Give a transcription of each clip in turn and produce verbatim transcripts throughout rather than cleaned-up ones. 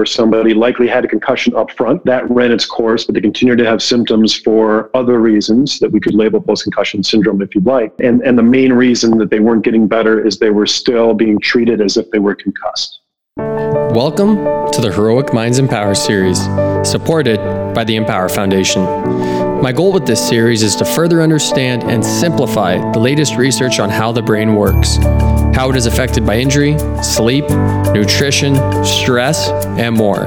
where somebody likely had a concussion up front. That ran its course, but they continued to have symptoms for other reasons that we could label post-concussion syndrome if you'd like. And, and the main reason that they weren't getting better is they were still being treated as if they were concussed. Welcome to the Heroic Minds Empower series, supported by the Empower Foundation. My goal with this series is to further understand and simplify the latest research on how the brain works, how it is affected by injury, sleep, nutrition, stress, and more.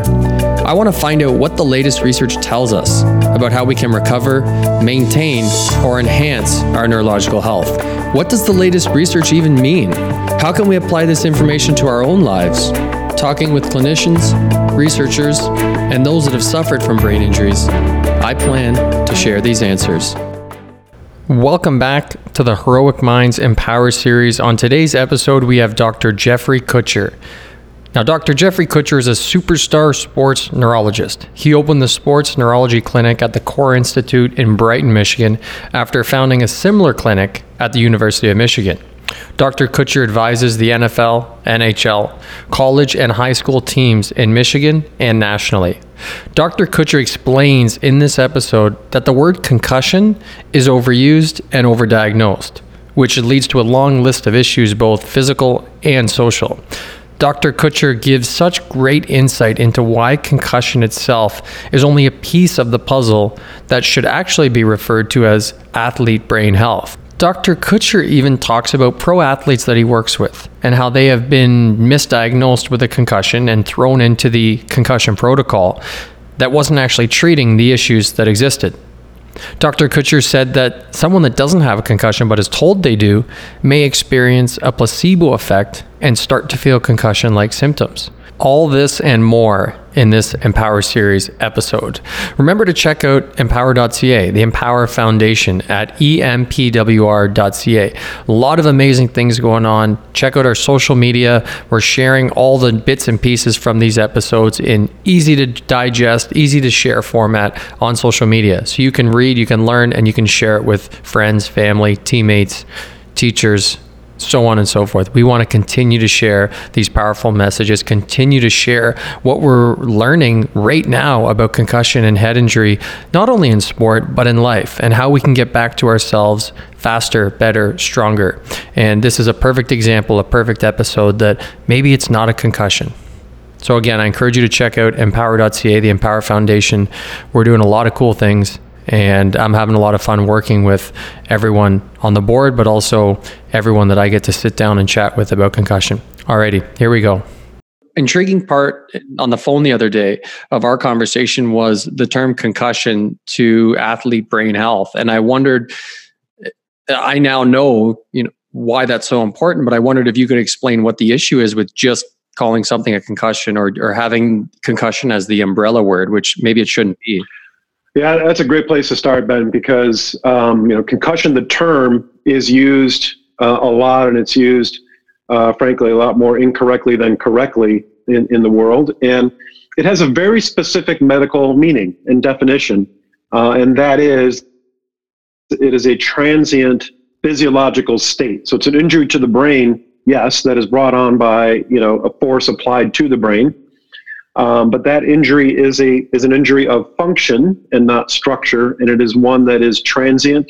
I want to find out what the latest research tells us about how we can recover, maintain, or enhance our neurological health. What does the latest research even mean? How can we apply this information to our own lives? Talking with clinicians, researchers, and those that have suffered from brain injuries, I plan to share these answers. Welcome back to the Heroic Minds Empower series. On today's episode, we have Doctor Jeffrey Kutcher. Now, Doctor Jeffrey Kutcher is a superstar sports neurologist. He opened the Sports Neurology Clinic at the Core Institute in Brighton, Michigan, after founding a similar clinic at the University of Michigan. Doctor Kutcher advises the N F L, N H L, college and high school teams in Michigan and nationally. Doctor Kutcher explains in this episode that the word concussion is overused and overdiagnosed, which leads to a long list of issues, both physical and social. Doctor Kutcher gives such great insight into why concussion itself is only a piece of the puzzle that should actually be referred to as athlete brain health. Doctor Kutcher even talks about pro athletes that he works with and how they have been misdiagnosed with a concussion and thrown into the concussion protocol that wasn't actually treating the issues that existed. Doctor Kutcher said that someone that doesn't have a concussion but is told they do may experience a placebo effect and start to feel concussion-like symptoms. All this and more in this Empower series episode. Remember to check out empower dot c a, the Empower Foundation at e m p w r dot c a. A lot of amazing things going on. Check out our social media. We're sharing all the bits and pieces from these episodes in easy to digest, easy to share format on social media. So you can read, you can learn, and you can share it with friends, family, teammates, teachers, so on and so forth. We want to continue to share these powerful messages, continue to share what we're learning right now about concussion and head injury, not only in sport, but in life, and how we can get back to ourselves faster, better, stronger. And this is a perfect example, a perfect episode that maybe it's not a concussion. So again, I encourage you to check out empower dot c a, the Empower Foundation. We're doing a lot of cool things, and I'm having a lot of fun working with everyone on the board, but also everyone that I get to sit down and chat with about concussion. Alrighty, here we go. Intriguing part on the phone the other day of our conversation was the term concussion to athlete brain health. And I wondered, I now know, you know, why that's so important, but I wondered if you could explain what the issue is with just calling something a concussion or, or having concussion as the umbrella word, which maybe it shouldn't be. Yeah, that's a great place to start, Ben, because um, you know, concussion, the term, is used uh, a lot, and it's used, uh, frankly, a lot more incorrectly than correctly in, in the world. And it has a very specific medical meaning and definition, uh, and that is it is a transient physiological state. So it's an injury to the brain, yes, that is brought on by, you know, a force applied to the brain. Um, but that injury is a is an injury of function and not structure, and it is one that is transient,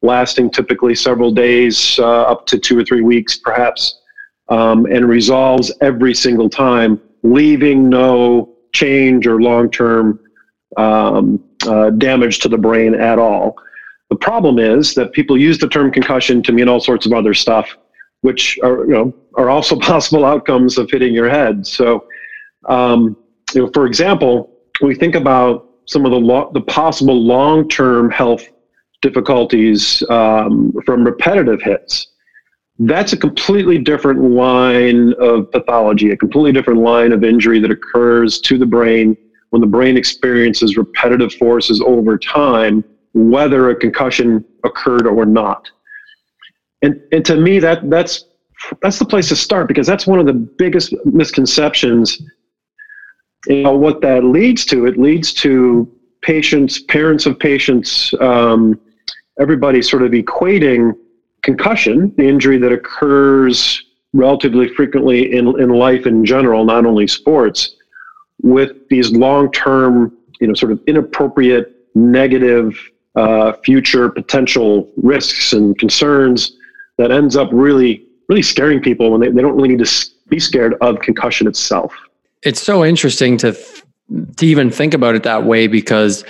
lasting typically several days, uh, up to two or three weeks perhaps, um, and resolves every single time, leaving no change or long-term um, uh, damage to the brain at all. The problem is that people use the term concussion to mean all sorts of other stuff, which are, you know, are also possible outcomes of hitting your head. So. Um, you know, for example, when we think about some of the lo- the possible long-term health difficulties um, from repetitive hits, that's a completely different line of pathology, a completely different line of injury that occurs to the brain when the brain experiences repetitive forces over time, whether a concussion occurred or not. And and to me, that that's that's the place to start, because that's one of the biggest misconceptions. You know, what that leads to, it leads to patients, parents of patients, um, everybody sort of equating concussion, the injury that occurs relatively frequently in, in life in general, not only sports, with these long-term, you know, sort of inappropriate, negative, uh, future potential risks and concerns that ends up really, really scaring people when they, they don't really need to be scared of concussion itself. It's so interesting to th- to even think about it that way, because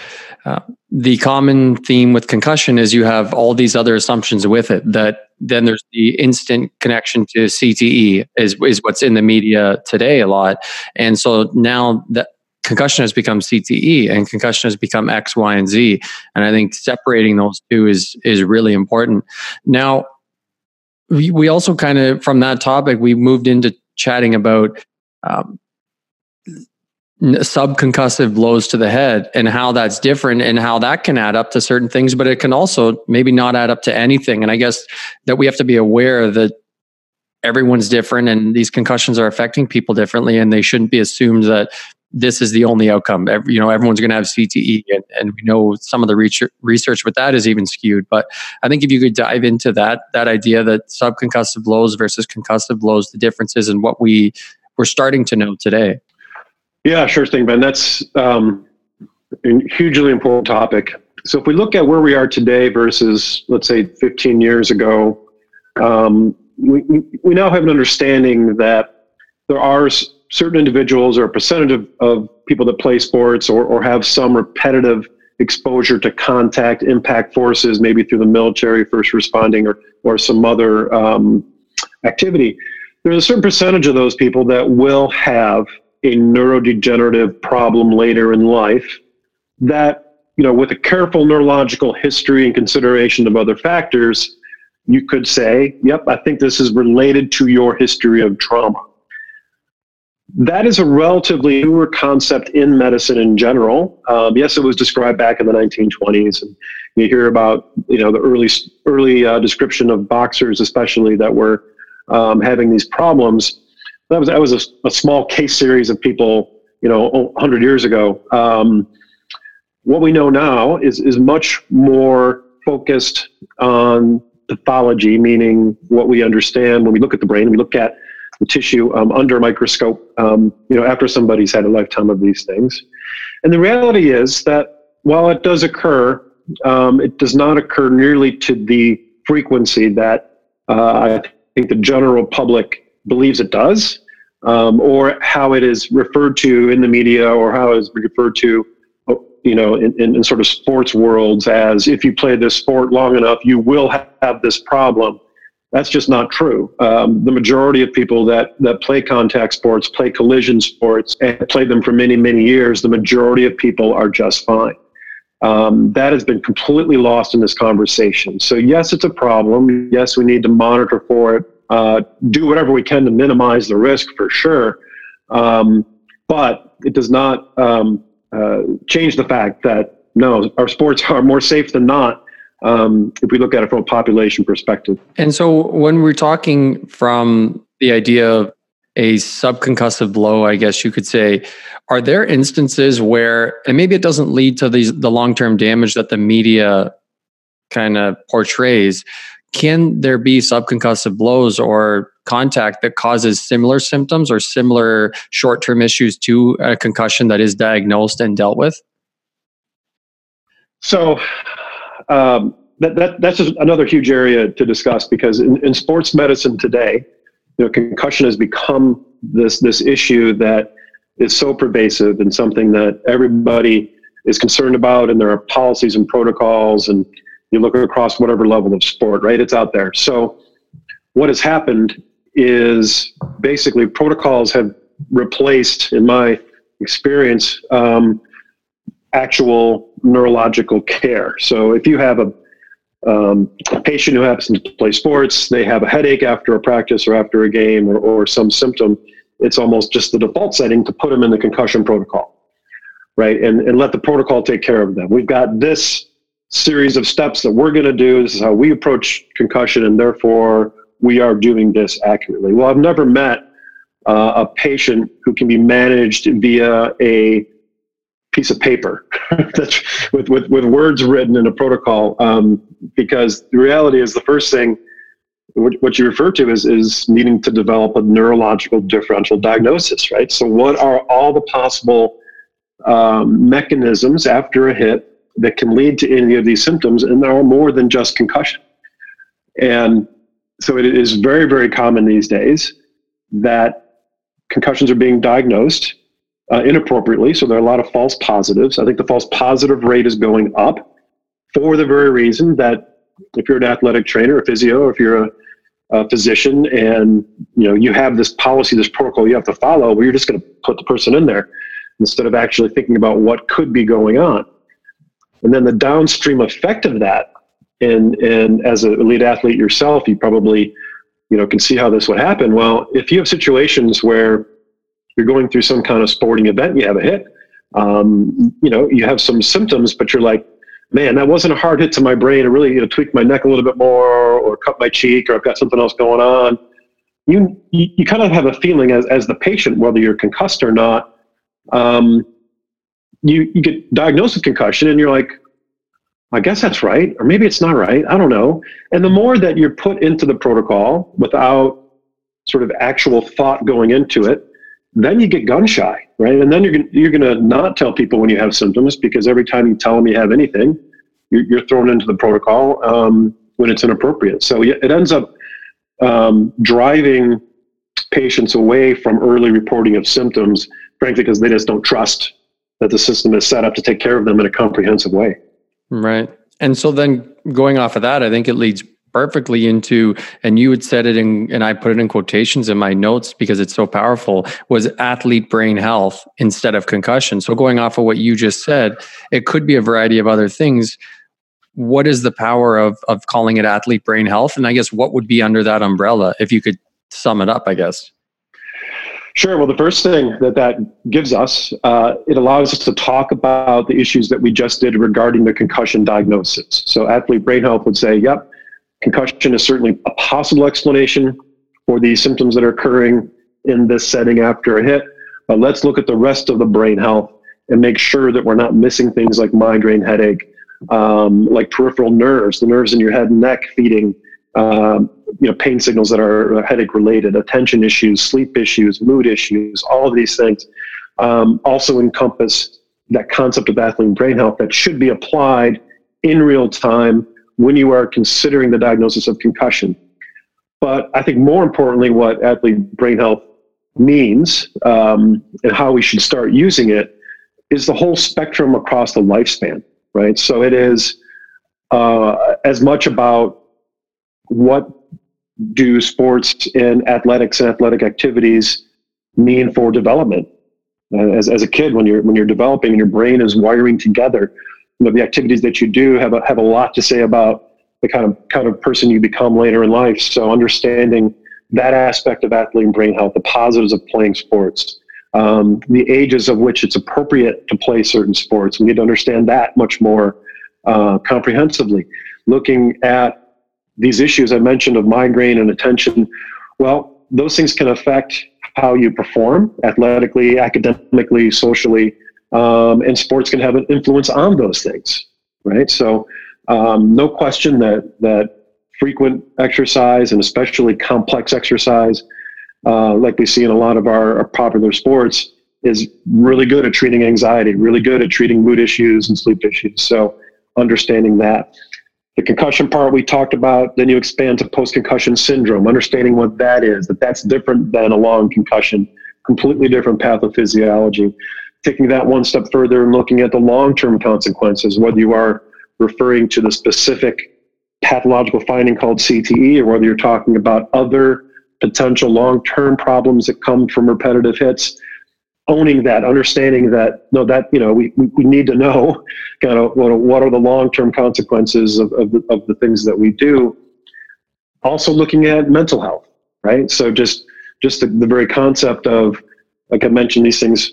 uh, the common theme with concussion is you have all these other assumptions with it. That then there's the instant connection to C T E is is what's in the media today a lot, and so now that concussion has become C T E and concussion has become X, Y, and Z, and I think separating those two is is really important. Now, we, we also kind of from that topic we moved into chatting about Um, subconcussive blows to the head and how that's different and how that can add up to certain things, but it can also maybe not add up to anything. And I guess that we have to be aware that everyone's different and these concussions are affecting people differently, and they shouldn't be assumed that this is the only outcome. Every, you know, everyone's going to have C T E, and, and we know some of the research, research with that is even skewed. But I think if you could dive into that, that idea that subconcussive blows versus concussive blows, the differences and what we we're starting to know today. Yeah, sure thing, Ben. That's um, a hugely important topic. So if we look at where we are today versus, let's say, fifteen years ago, um, we, we now have an understanding that there are certain individuals or a percentage of, of people that play sports or, or have some repetitive exposure to contact, impact forces, maybe through the military, first responding, or, or some other um, activity. There's a certain percentage of those people that will have a neurodegenerative problem later in life that, you know, with a careful neurological history and consideration of other factors, you could say, yep, I think this is related to your history of trauma. That is a relatively newer concept in medicine in general. Um, yes, it was described back in the nineteen twenties. And you hear about, you know, the early, early uh, description of boxers, especially, that were um, having these problems. That was that was a, a small case series of people, you know, one hundred years ago. Um, what we know now is is much more focused on pathology, meaning what we understand when we look at the brain, and we look at the tissue um, under a microscope, um, you know, after somebody's had a lifetime of these things. And the reality is that while it does occur, um, it does not occur nearly to the frequency that uh, I think the general public believes it does, um, or how it is referred to in the media, or how it is referred to, you know, in, in, in sort of sports worlds as, if you play this sport long enough, you will have this problem. That's just not true. Um, the majority of people that, that play contact sports, play collision sports, and play them for many, many years, the majority of people are just fine. Um, that has been completely lost in this conversation. So yes, it's a problem. Yes, we need to monitor for it. Uh, do whatever we can to minimize the risk, for sure, um, but it does not um, uh, change the fact that, no, our sports are more safe than not um, if we look at it from a population perspective. And so when we're talking from the idea of a subconcussive blow, I guess you could say, are there instances where, and maybe it doesn't lead to these, the long-term damage that the media kind of portrays, can there be subconcussive blows or contact that causes similar symptoms or similar short-term issues to a concussion that is diagnosed and dealt with? So um, that, that that's just another huge area to discuss, because in, in sports medicine today, you know, concussion has become this this issue that is so pervasive and something that everybody is concerned about, and there are policies and protocols, and you look across whatever level of sport, right? It's out there. So what has happened is basically protocols have replaced, in my experience, um, actual neurological care. So if you have a, um, a patient who happens to play sports, they have a headache after a practice or after a game, or, or some symptom, it's almost just the default setting to put them in the concussion protocol, right? And, and let the protocol take care of them. We've got this series of steps that we're going to do. This is how we approach concussion, and therefore we are doing this accurately. Well, I've never met uh, a patient who can be managed via a piece of paper that's with, with, with words written in a protocol, um, because the reality is the first thing what you refer to is, is needing to develop a neurological differential diagnosis, right? So what are all the possible um, mechanisms after a hit that can lead to any of these symptoms? And there are more than just concussion. And so it is very, very common these days that concussions are being diagnosed uh, inappropriately. So there are a lot of false positives. I think the false positive rate is going up for the very reason that if you're an athletic trainer, a physio, or if you're a, a physician and, you know, you have this policy, this protocol you have to follow, well, you're just going to put the person in there instead of actually thinking about what could be going on. And then the downstream effect of that, and, and as an elite athlete yourself, you probably, you know, can see how this would happen. Well, if you have situations where you're going through some kind of sporting event, you have a hit, um, you know, you have some symptoms, but you're like, man, that wasn't a hard hit to my brain. It really, you know, tweaked my neck a little bit more, or cut my cheek, or I've got something else going on. You you, you kind of have a feeling as, as the patient, whether you're concussed or not, um, you, you get diagnosed with concussion and you're like, I guess that's right. Or maybe it's not right. I don't know. And the more that you're put into the protocol without sort of actual thought going into it, then you get gun shy, right? And then you're gonna, you're gonna not tell people when you have symptoms, because every time you tell them you have anything, you're, you're thrown into the protocol um, when it's inappropriate. So it ends up um, driving patients away from early reporting of symptoms, frankly, because they just don't trust that the system is set up to take care of them in a comprehensive way. Right. And so then going off of that, I think it leads perfectly into, and you had said it in, and I put it in quotations in my notes because it's so powerful, was athlete brain health instead of concussion. So going off of what you just said, it could be a variety of other things. What is the power of of calling it athlete brain health? And I guess what would be under that umbrella, if you could sum it up, I guess? Sure. Well, the first thing that that gives us, uh, it allows us to talk about the issues that we just did regarding the concussion diagnosis. So athlete brain health would say, yep, concussion is certainly a possible explanation for the symptoms that are occurring in this setting after a hit, but let's look at the rest of the brain health and make sure that we're not missing things like migraine headache, um, like peripheral nerves, the nerves in your head and neck feeding, um, you know, pain signals that are headache related, attention issues, sleep issues, mood issues, all of these things um, also encompass that concept of athlete brain health that should be applied in real time when you are considering the diagnosis of concussion. But I think more importantly, what athlete brain health means um, and how we should start using it is the whole spectrum across the lifespan, right? So it is uh, as much about what do sports and athletics and athletic activities mean for development. As, as a kid, when you're, when you're developing and your brain is wiring together, you know, the activities that you do have a, have a lot to say about the kind of kind of person you become later in life. So understanding that aspect of athlete brain health, the positives of playing sports, um, the ages of which it's appropriate to play certain sports. We need to understand that much more uh, comprehensively. Looking at these issues I mentioned of migraine and attention, well, those things can affect how you perform athletically, academically, socially, Um, and sports can have an influence on those things, right? So um, no question that that frequent exercise and especially complex exercise, uh, like we see in a lot of our, our popular sports, is really good at treating anxiety, really good at treating mood issues and sleep issues. So understanding that. The concussion part we talked about, then you expand to post-concussion syndrome, understanding what that is, that that's different than a long concussion, completely different pathophysiology. Taking that one step further and looking at the long-term consequences, whether you are referring to the specific pathological finding called C T E, or whether you're talking about other potential long-term problems that come from repetitive hits, owning that, understanding that, no, that, you know, we, we need to know kind of what, what are the long-term consequences of, of, the, of the things that we do. Also looking at mental health, right? So just, just the, the very concept of, like I mentioned, these things,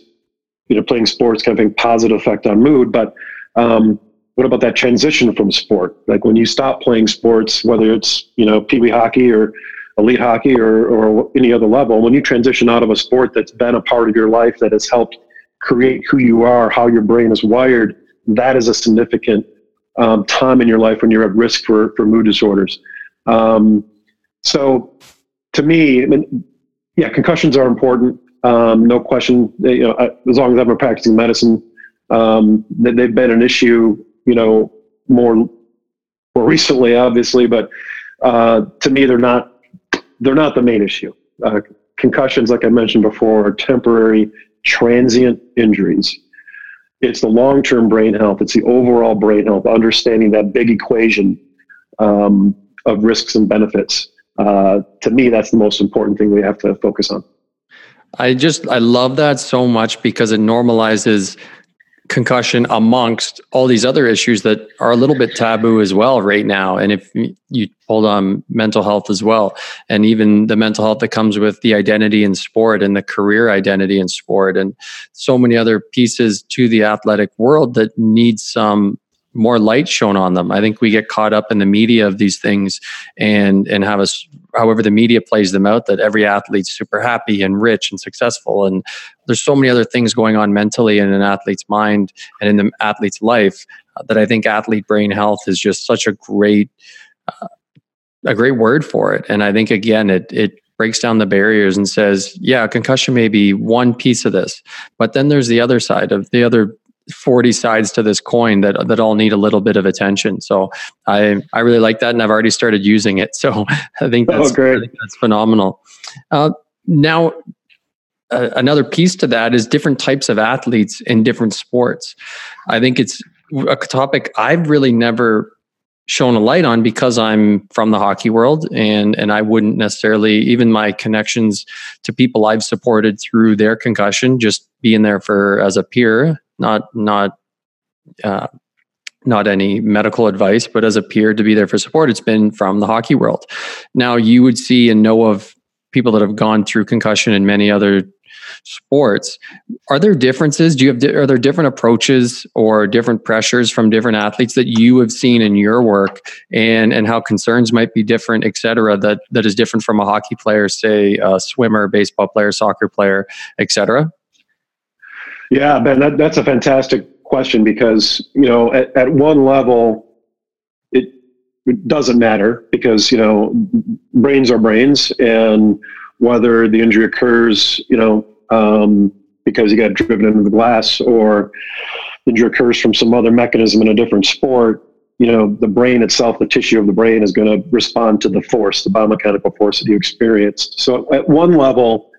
you know, playing sports can have a positive effect on mood, but um, what about that transition from sport? Like when you stop playing sports, whether it's, you know, peewee hockey or elite hockey or, or any other level, when you transition out of a sport that's been a part of your life, that has helped create who you are, how your brain is wired, that is a significant um, time in your life when you're at risk for, for mood disorders. Um, So to me, I mean, yeah, concussions are important. Um, no question. They, you know, I, as long as I've been practicing medicine, um, they, they've been an issue, you know, more, more recently, obviously, but uh, to me, they're not, they're not the main issue. Uh, concussions, like I mentioned before, are temporary, transient injuries. It's the long-term brain health. It's the overall brain health, understanding that big equation um, of risks and benefits. Uh, to me, that's the most important thing we have to focus on. I just, I love that so much because it normalizes concussion amongst all these other issues that are a little bit taboo as well right now. And if you hold on mental health as well, and even the mental health that comes with the identity in sport and the career identity in sport and so many other pieces to the athletic world that need some more light shown on them. I think we get caught up in the media of these things and, and have us, however the media plays them out, that every athlete's super happy and rich and successful. And there's so many other things going on mentally in an athlete's mind and in the athlete's life uh, that I think athlete brain health is just such a great, uh, a great word for it. And I think, again, it, it, breaks down the barriers and says, yeah, concussion may be one piece of this, but then there's the other side of the other forty sides to this coin that that all need a little bit of attention. So I I really like that, and I've already started using it. So I think that's, oh, great. I think that's phenomenal. Uh, now, uh, another piece to that is different types of athletes in different sports. I think it's a topic I've really never shown a light on because I'm from the hockey world, and and I wouldn't necessarily, even my connections to people I've supported through their concussion, just being there for as a peer, not not uh, not any medical advice, but as a peer to be there for support, it's been from the hockey world. Now you would see and know of people that have gone through concussion in many other sports. Are there differences? Do you have are there different approaches or different pressures from different athletes that you have seen in your work, and and how concerns might be different, et cetera, that that is different from a hockey player, say a swimmer, baseball player, soccer player, et cetera? Yeah, Ben, that, that's a fantastic question because, you know, at, at one level, it, it doesn't matter because, you know, brains are brains, and whether the injury occurs, you know, um, because you got driven into the glass or the injury occurs from some other mechanism in a different sport, you know, the brain itself, the tissue of the brain is going to respond to the force, the biomechanical force that you experienced. So at one level,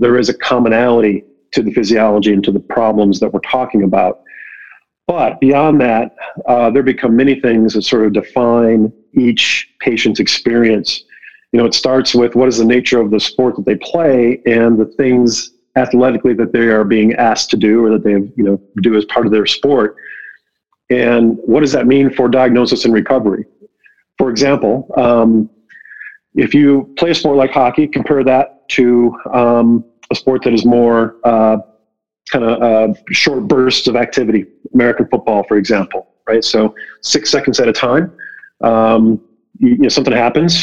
there is a commonality to the physiology and to the problems that we're talking about. But beyond that, uh, there become many things that sort of define each patient's experience. You know, it starts with what is the nature of the sport that they play and the things athletically that they are being asked to do or that they, you know, do as part of their sport. And what does that mean for diagnosis and recovery? For example, um, if you play a sport like hockey, compare that to, um, a sport that is more uh, kind of uh, short bursts of activity, American football, for example, right? So six seconds at a time, um, you, you know, something happens.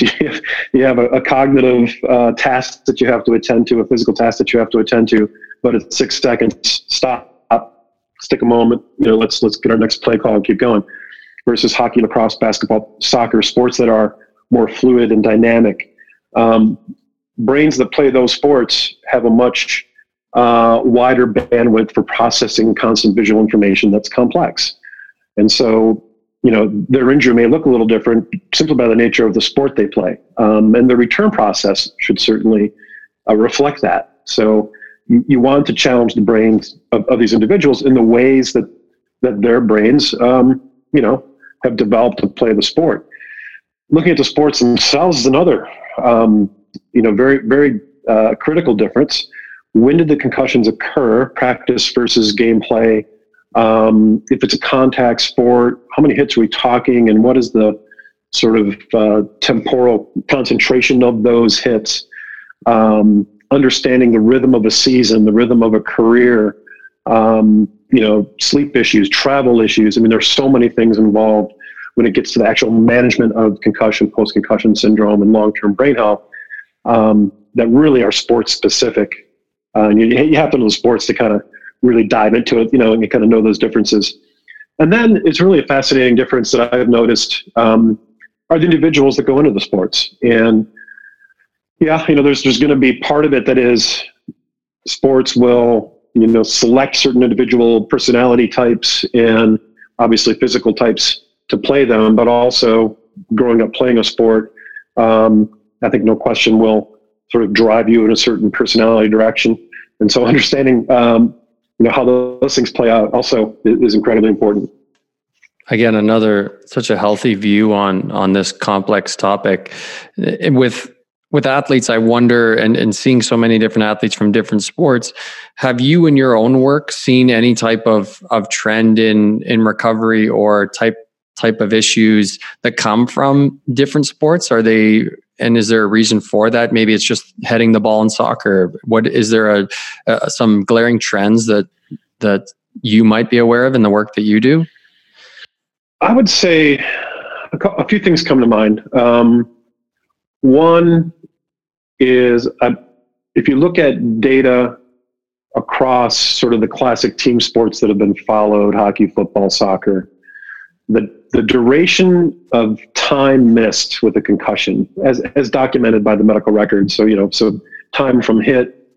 You have a, a cognitive uh, task that you have to attend to, a physical task that you have to attend to, but it's six seconds, stop, up, stick a moment, you know, let's, let's get our next play call and keep going. Versus hockey, lacrosse, basketball, soccer, sports that are more fluid and dynamic. Um, Brains that play those sports have a much uh, wider bandwidth for processing constant visual information that's complex. And so, you know, their injury may look a little different simply by the nature of the sport they play. Um, and the return process should certainly uh, reflect that. So you, you want to challenge the brains of, of these individuals in the ways that, that their brains, um, you know, have developed to play the sport. Looking at the sports themselves is another um you know, very, very uh, critical difference. When did the concussions occur? Practice versus gameplay. Um, if it's a contact sport, how many hits are we talking? And what is the sort of uh, temporal concentration of those hits? Um, understanding the rhythm of a season, the rhythm of a career, um, you know, sleep issues, travel issues. I mean, there's so many things involved when it gets to the actual management of concussion, post-concussion syndrome, and long-term brain health. Um, that really are sports specific. Uh, and you, you have to know the sports to kind of really dive into it, you know, and you kind of know those differences. And then it's really a fascinating difference that I've noticed um, are the individuals that go into the sports. And Yeah, you know, there's there's going to be part of it that is sports will, you know, select certain individual personality types and obviously physical types to play them, but also growing up playing a sport, um, I think no question will sort of drive you in a certain personality direction. And so understanding, um, you know, how those things play out also is incredibly important. Again, another such a healthy view on on this complex topic. With with athletes, I wonder, and, and seeing so many different athletes from different sports, have you in your own work seen any type of of trend in in recovery or type type of issues that come from different sports? Are they, and is there a reason for that? Maybe it's just heading the ball in soccer. What is there a, a some glaring trends that that you might be aware of in the work that you do? I would say a few things come to mind. Um, one is uh, if you look at data across sort of the classic team sports that have been followed, hockey, football, soccer, the the duration of time missed with a concussion, as as documented by the medical record. So, you know, so time from hit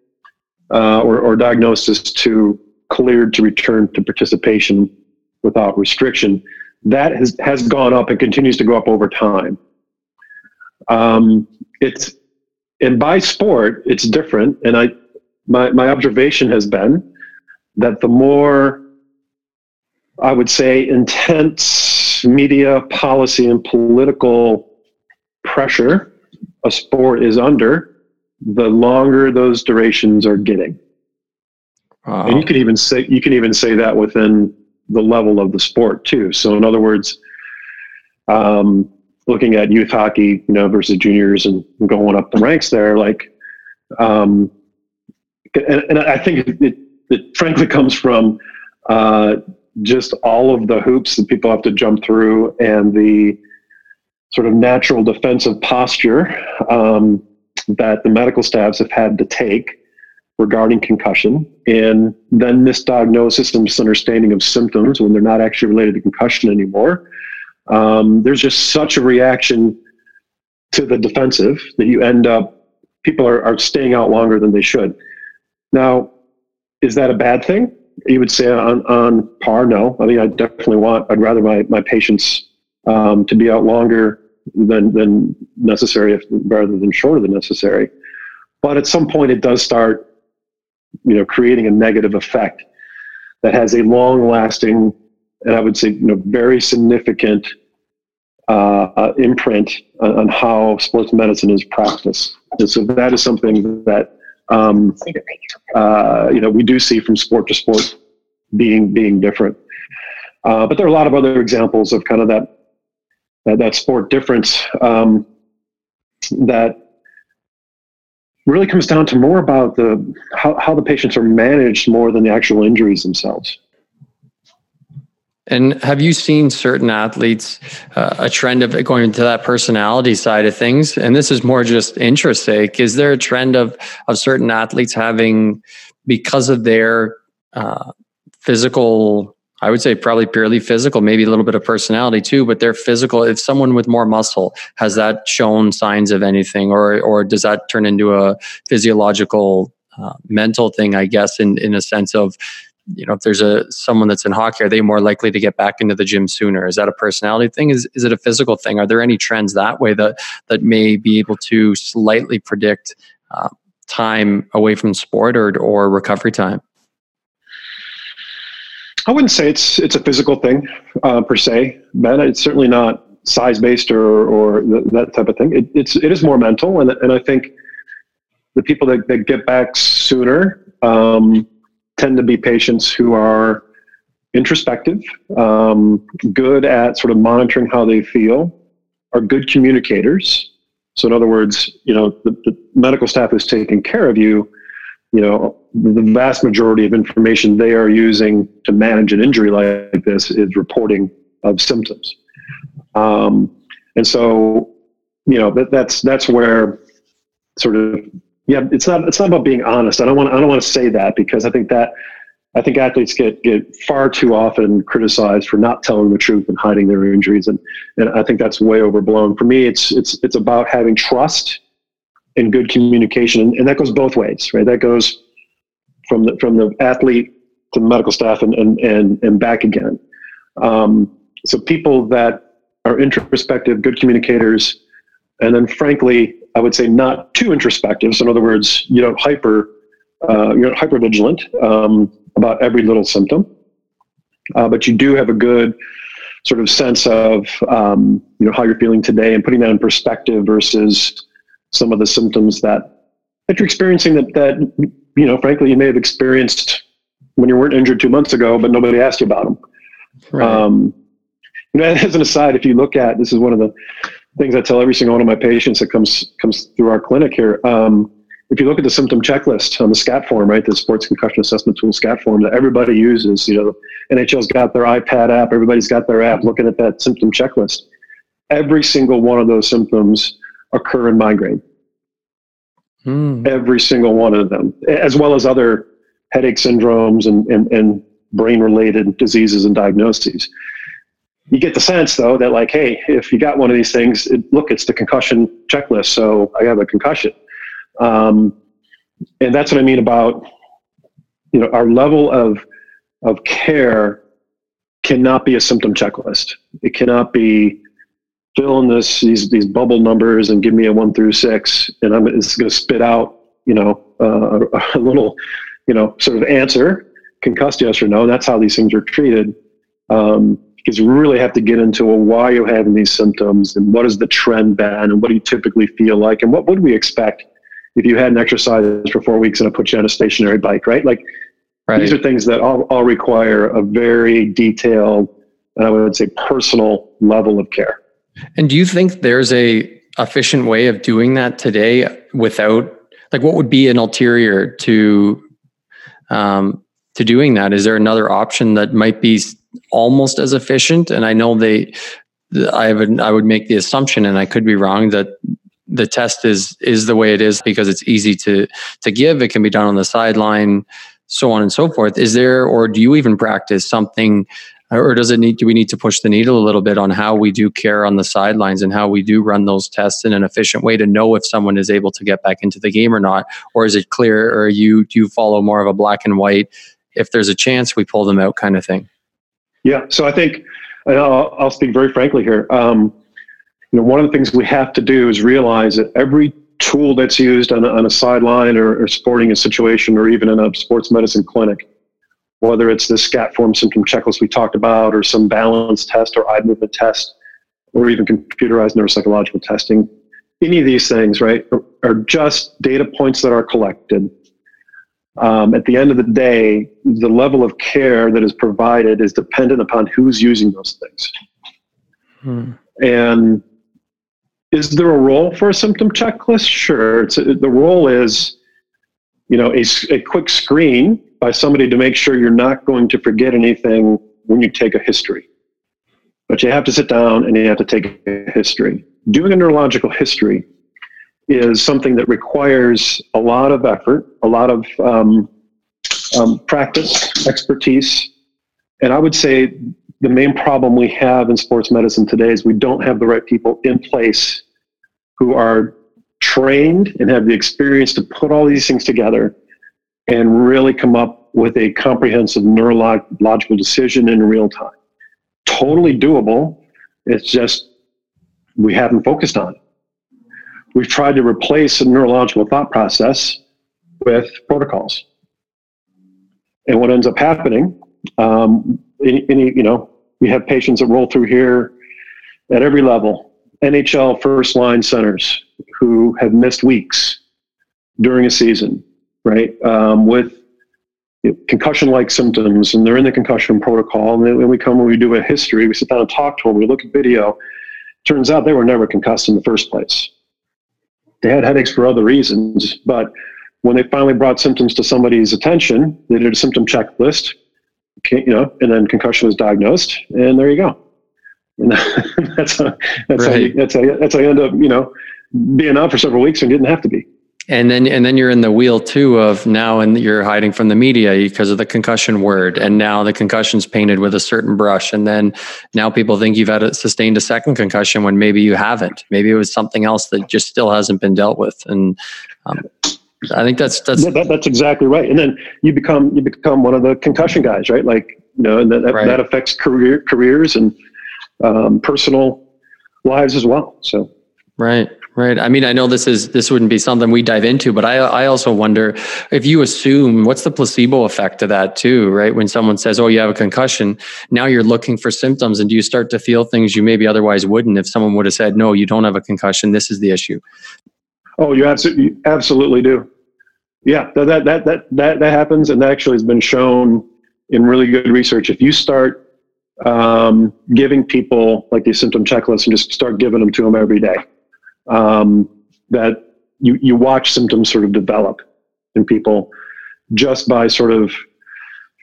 uh, or, or diagnosis to cleared to return to participation without restriction, that has, has gone up and continues to go up over time. Um, it's, and by sport, it's different. And I, my, my observation has been that the more, I would say, intense media policy and political pressure a sport is under, the longer those durations are getting. Wow. And you can even say, you can even say that within the level of the sport too. So in other words, um, looking at youth hockey, you know, versus juniors and going up the ranks there, like, um, and, and I think it, it frankly comes from, uh, just all of the hoops that people have to jump through and the sort of natural defensive posture, um, that the medical staffs have had to take regarding concussion, and then misdiagnosis and misunderstanding of symptoms when they're not actually related to concussion anymore. Um, there's just such a reaction to the defensive that you end up, people are, are staying out longer than they should. Now, is that a bad thing? You would say on, on par, no. I mean, I definitely want, I'd rather my, my patients um, to be out longer than than necessary if, rather than shorter than necessary. But at some point it does start, you know, creating a negative effect that has a long lasting, and I would say, you know, very significant uh, uh, imprint on, on how sports medicine is practiced. And so that is something that, um, uh, you know, we do see from sport to sport being, being different. Uh, but there are a lot of other examples of kind of that, that, that sport difference, um, that really comes down to more about the, how, how the patients are managed more than the actual injuries themselves. And have you seen certain athletes, uh, a trend of going to that personality side of things? And this is more just interest sake. Is there a trend of of certain athletes having, because of their uh, physical, I would say probably purely physical, maybe a little bit of personality too, but their physical, if someone with more muscle, has that shown signs of anything, or or does that turn into a physiological, uh, mental thing, I guess, in, in a sense of, you know, if there's a someone that's in hockey, are they more likely to get back into the gym sooner? Is that a personality thing? Is is it a physical thing? Are there any trends that way that that may be able to slightly predict uh, time away from sport or or recovery time? I wouldn't say it's it's a physical thing uh, per se, Ben. It's certainly not size based or or th- that type of thing. It, it's it is more mental, and and I think the people that, that get back sooner, Um, tend to be patients who are introspective, um, good at sort of monitoring how they feel, are good communicators. So in other words, you know, the, the medical staff who's taking care of you, you know, the vast majority of information they are using to manage an injury like this is reporting of symptoms. Um, and so, you know, that, that's, that's where sort of, yeah, it's not. It's not about being honest. I don't want. I don't want to say that because I think that I think athletes get, get far too often criticized for not telling the truth and hiding their injuries, and, and I think that's way overblown. For me, it's it's it's about having trust and good communication. And, and that goes both ways, right? That goes from the, from the athlete to the medical staff and, and, and, and back again. Um, so people that are introspective, good communicators, and then frankly, I would say not too introspective. So in other words, you don't hyper, uh, you're not hypervigilant um, about every little symptom, uh, but you do have a good sort of sense of, um, you know, how you're feeling today and putting that in perspective versus some of the symptoms that, that you're experiencing that, that, you know, frankly, you may have experienced when you weren't injured two months ago, but nobody asked you about them. Right. Um, you know, as an aside, if you look at, this is one of the things I tell every single one of my patients that comes comes through our clinic here. Um, if you look at the symptom checklist on the SCAT form, right, the Sports Concussion Assessment Tool SCAT form that everybody uses, you know, N H L's got their iPad app, everybody's got their app looking at that symptom checklist. Every single one of those symptoms occur in migraine. Mm. Every single one of them, as well as other headache syndromes and, and, and brain-related diseases and diagnoses. You get the sense, though, that like, hey, if you got one of these things, it, look, it's the concussion checklist, so I have a concussion. Um, and that's what I mean about, you know, our level of of care cannot be a symptom checklist. It cannot be fill in this these these bubble numbers and give me a one through six, and I'm it's going to spit out, you know, uh, a little, you know, sort of answer, concussed, yes or no. That's how these things are treated. Um, Because you really have to get into a why you're having these symptoms and what is the trend been and what do you typically feel like and what would we expect if you hadn't exercised for four weeks and I put you on a stationary bike, right? Like right. These are things that all, all require a very detailed, and I would say personal level of care. And do you think there's a efficient way of doing that today without, like what would be an ulterior to um, to doing that? Is there another option that might be almost as efficient? And I know they, I would, I would make the assumption, and I could be wrong, that the test is, is the way it is because it's easy to, to give. It can be done on the sideline, so on and so forth. Is there, or do you even practice something, or does it need, do we need to push the needle a little bit on how we do care on the sidelines and how we do run those tests in an efficient way to know if someone is able to get back into the game or not? Or is it clear, or you, do you follow more of a black and white, if there's a chance we pull them out kind of thing? Yeah, so I think, and I'll, I'll speak very frankly here, um, you know, one of the things we have to do is realize that every tool that's used on a, on a sideline or, or sporting a situation or even in a sports medicine clinic, whether it's the SCAT form symptom checklist we talked about or some balance test or eye movement test or even computerized neuropsychological testing, any of these things, right, are, are just data points that are collected. Um, at the end of the day, the level of care that is provided is dependent upon who's using those things. Hmm. And is there a role for a symptom checklist? Sure. It's a, the role is, you know, a, a quick screen by somebody to make sure you're not going to forget anything when you take a history. But you have to sit down and you have to take a history. Doing a neurological history is something that requires a lot of effort, a lot of um, um, practice, expertise. And I would say the main problem we have in sports medicine today is we don't have the right people in place who are trained and have the experience to put all these things together and really come up with a comprehensive neurological decision in real time. Totally doable. It's just we haven't focused on it. We've tried to replace a neurological thought process with protocols. And what ends up happening, um, any, any, you know, we have patients that roll through here at every level, N H L first line centers who have missed weeks during a season, right? Um, with concussion-like symptoms, and they're in the concussion protocol. And then when we come and we do a history, we sit down and talk to them, we look at video. Turns out they were never concussed in the first place. They had headaches for other reasons, but when they finally brought symptoms to somebody's attention, they did a symptom checklist, you know, and then concussion was diagnosed, and there you go. And that's how, that's, right. how you, that's how you that's how you end up, you know, being out for several weeks and didn't have to be. And then and then you're in the wheel too of now, and you're hiding from the media because of the concussion word. And now the concussion's painted with a certain brush. And then now people think you've had a, sustained a second concussion when maybe you haven't. Maybe it was something else that just still hasn't been dealt with. And um, I think that's that's no, that, that's exactly right. And then you become you become one of the concussion guys, right? Like, you know, and that right. that affects career careers and um, personal lives as well. So right. Right. I mean, I know this is this wouldn't be something we dive into, but I I also wonder if you assume what's the placebo effect of that too, right? When someone says, "Oh, you have a concussion," now you're looking for symptoms, and do you start to feel things you maybe otherwise wouldn't if someone would have said, "No, you don't have a concussion. This is the issue." Oh, you absolutely you absolutely do. Yeah, that that that that that happens, and that actually has been shown in really good research. If you start um, giving people like these symptom checklists and just start giving them to them every day. Um, that you, you watch symptoms sort of develop in people just by sort of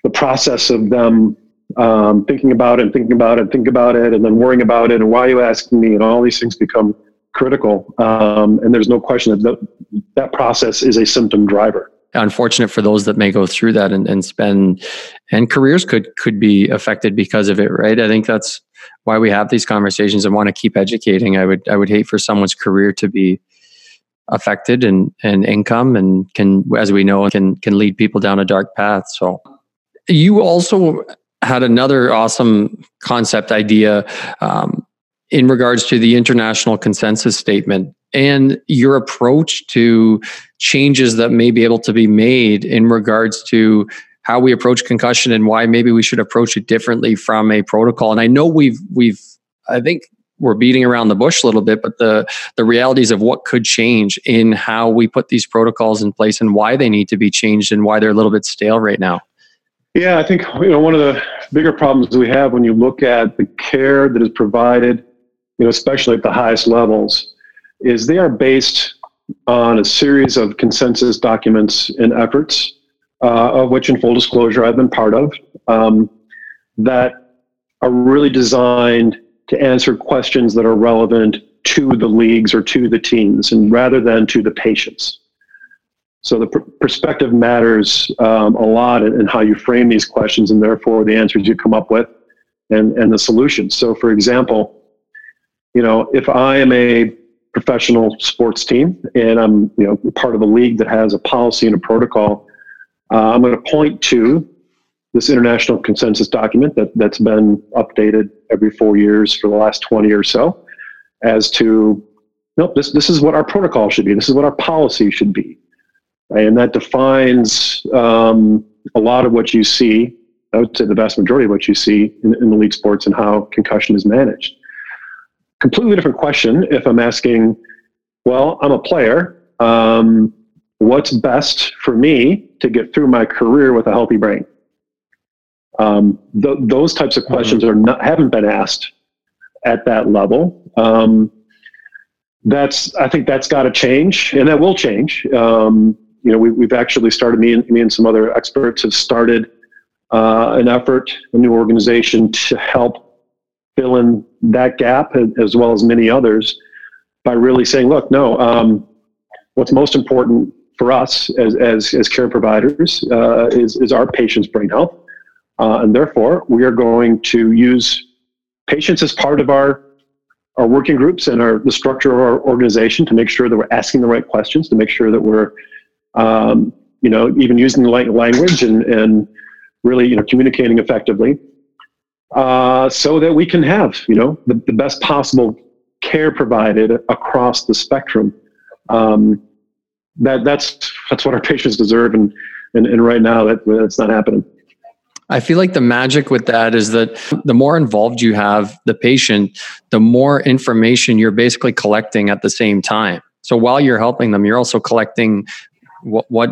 the process of them um, thinking about it and thinking about it and thinking about it and then worrying about it and why are you asking me, and all these things become critical. Um, and there's no question that the, that process is a symptom driver. Unfortunate for those that may go through that and, and spend, and careers could could be affected because of it, right? I think that's why we have these conversations and want to keep educating. I would I would hate for someone's career to be affected and and income, and can, as we know, can can lead people down a dark path. So you also had another awesome concept idea um, in regards to the international consensus statement and your approach to changes that may be able to be made in regards to how we approach concussion and why maybe we should approach it differently from a protocol. And I know we've, we've, I think we're beating around the bush a little bit, but the, the realities of what could change in how we put these protocols in place and why they need to be changed and why they're a little bit stale right now. Yeah, I think, you know, one of the bigger problems we have when you look at the care that is provided, you know, especially at the highest levels, is they are based on a series of consensus documents and efforts, Uh, of which, in full disclosure, I've been part of, um, that are really designed to answer questions that are relevant to the leagues or to the teams, and rather than to the patients. So the pr- perspective matters um, a lot in, in how you frame these questions, and therefore the answers you come up with and, and the solutions. So, for example, you know, if I am a professional sports team and I'm, you know, part of a league that has a policy and a protocol, Uh, I'm going to point to this international consensus document that, that's been updated every four years for the last twenty or so as to, nope, this, this is what our protocol should be. This is what our policy should be. And that defines um, a lot of what you see, I would say the vast majority of what you see in, in the league sports and how concussion is managed. Completely different question if I'm asking, well, I'm a player, um, what's best for me to get through my career with a healthy brain? Um, th- those types of questions mm-hmm. are not, haven't been asked at that level. Um, that's, I think that's got to change, and that will change. Um, you know, we, we've actually started, me and, me and some other experts have started uh, an effort, a new organization to help fill in that gap, as well as many others, by really saying, look, no, um, what's most important for us as as, as care providers uh, is, is our patients' brain health. Uh, and therefore, we are going to use patients as part of our our working groups and our the structure of our organization to make sure that we're asking the right questions, to make sure that we're, um, you know, even using the right language and, and really, you know, communicating effectively uh, so that we can have, you know, the, the best possible care provided across the spectrum. Um, that that's that's what our patients deserve, and and, and right now that that's not happening. I feel like the magic with that is that the more involved you have the patient, the more information you're basically collecting at the same time. So while you're helping them, you're also collecting what what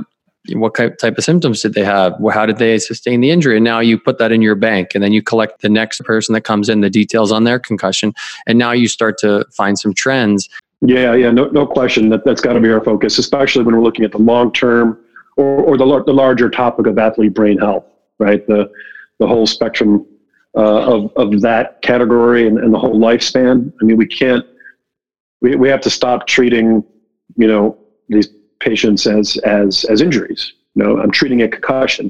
what type of symptoms did they have, how did they sustain the injury, and now you put that in your bank, and then you collect the next person that comes in the details on their concussion, and now you start to find some trends. Yeah, yeah, no, no question that that's got to be our focus, especially when we're looking at the long term or, or the lar- the larger topic of athlete brain health, right? The the whole spectrum uh, of of that category and, and the whole lifespan. I mean, we can't, we we have to stop treating, you know, these patients as as as injuries. You know, I'm treating a concussion.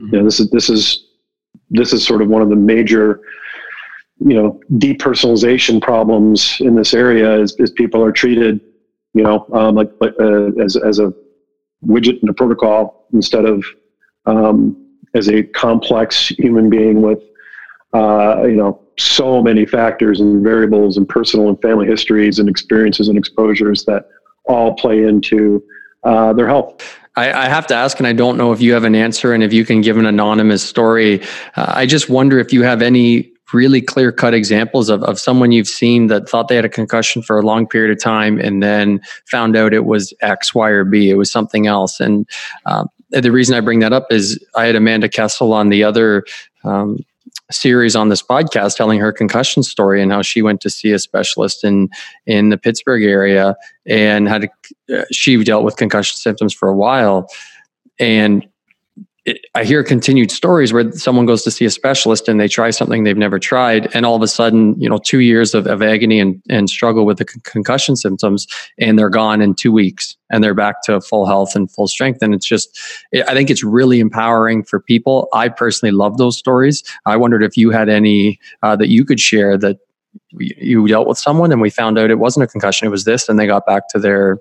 Mm-hmm. You know, this is this is this is sort of one of the major, you know, depersonalization problems in this area. Is, is people are treated, you know, um, like uh, as as a widget in a protocol instead of um, as a complex human being with uh, you know, so many factors and variables and personal and family histories and experiences and exposures that all play into uh, their health. I, I have to ask, and I don't know if you have an answer and if you can give an anonymous story. Uh, I just wonder if you have any really clear-cut examples of, of someone you've seen that thought they had a concussion for a long period of time and then found out it was X, Y, or B. It was something else. And um, the reason I bring that up is I had Amanda Kessel on the other um, series on this podcast telling her concussion story and how she went to see a specialist in in the Pittsburgh area and had a, uh, she dealt with concussion symptoms for a while. And it, I hear continued stories where someone goes to see a specialist and they try something they've never tried, and all of a sudden, you know, two years of, of agony and, and struggle with the con- concussion symptoms, and they're gone in two weeks and they're back to full health and full strength. And it's just, it, I think it's really empowering for people. I personally love those stories. I wondered if you had any uh, that you could share that you dealt with someone and we found out it wasn't a concussion, it was this, and they got back to their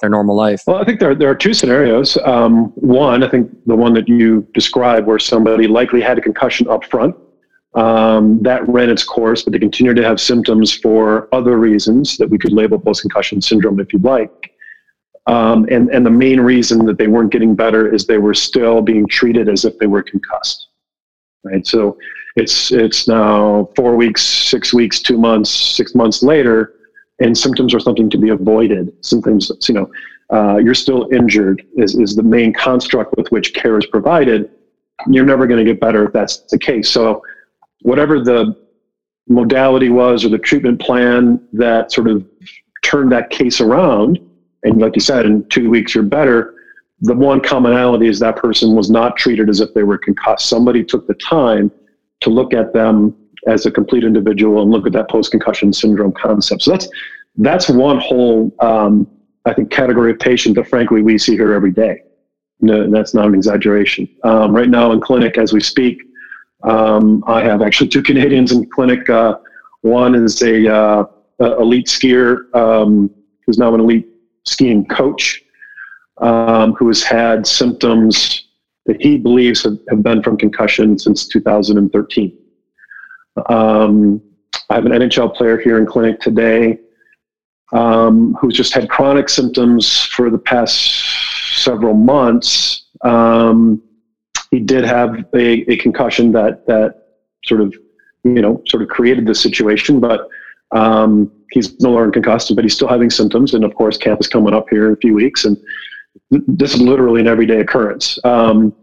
their normal life. Well, I think there, there are two scenarios. Um, one, I think the one that you described where somebody likely had a concussion up front, um, that ran its course, but they continued to have symptoms for other reasons that we could label post-concussion syndrome if you'd like. Um, and, and the main reason that they weren't getting better is they were still being treated as if they were concussed. Right? So it's it's now four weeks, six weeks, two months, six months later, and symptoms are something to be avoided. Symptoms, you know, uh, you're still injured is, is the main construct with which care is provided. You're never going to get better if that's the case. So whatever the modality was or the treatment plan that sort of turned that case around, and like you said, in two weeks you're better, the one commonality is that person was not treated as if they were concussed. Somebody took the time to look at them as a complete individual and look at that post-concussion syndrome concept. So that's that's one whole, um, I think, category of patient that, frankly, we see here every day. No, that's not an exaggeration. Um, right now in clinic, as we speak, um, I have actually two Canadians in clinic. Uh, one is a uh, elite skier um, who's now an elite skiing coach, Um, who has had symptoms that he believes have, have been from concussion since two thousand thirteen. Um, I have an N H L player here in clinic today um, who's just had chronic symptoms for the past several months. Um, he did have a, a concussion that that sort of, you know, sort of created this situation, but um, he's no longer concussed, but he's still having symptoms. And of course, camp is coming up here in a few weeks, and this is literally an everyday occurrence. Um,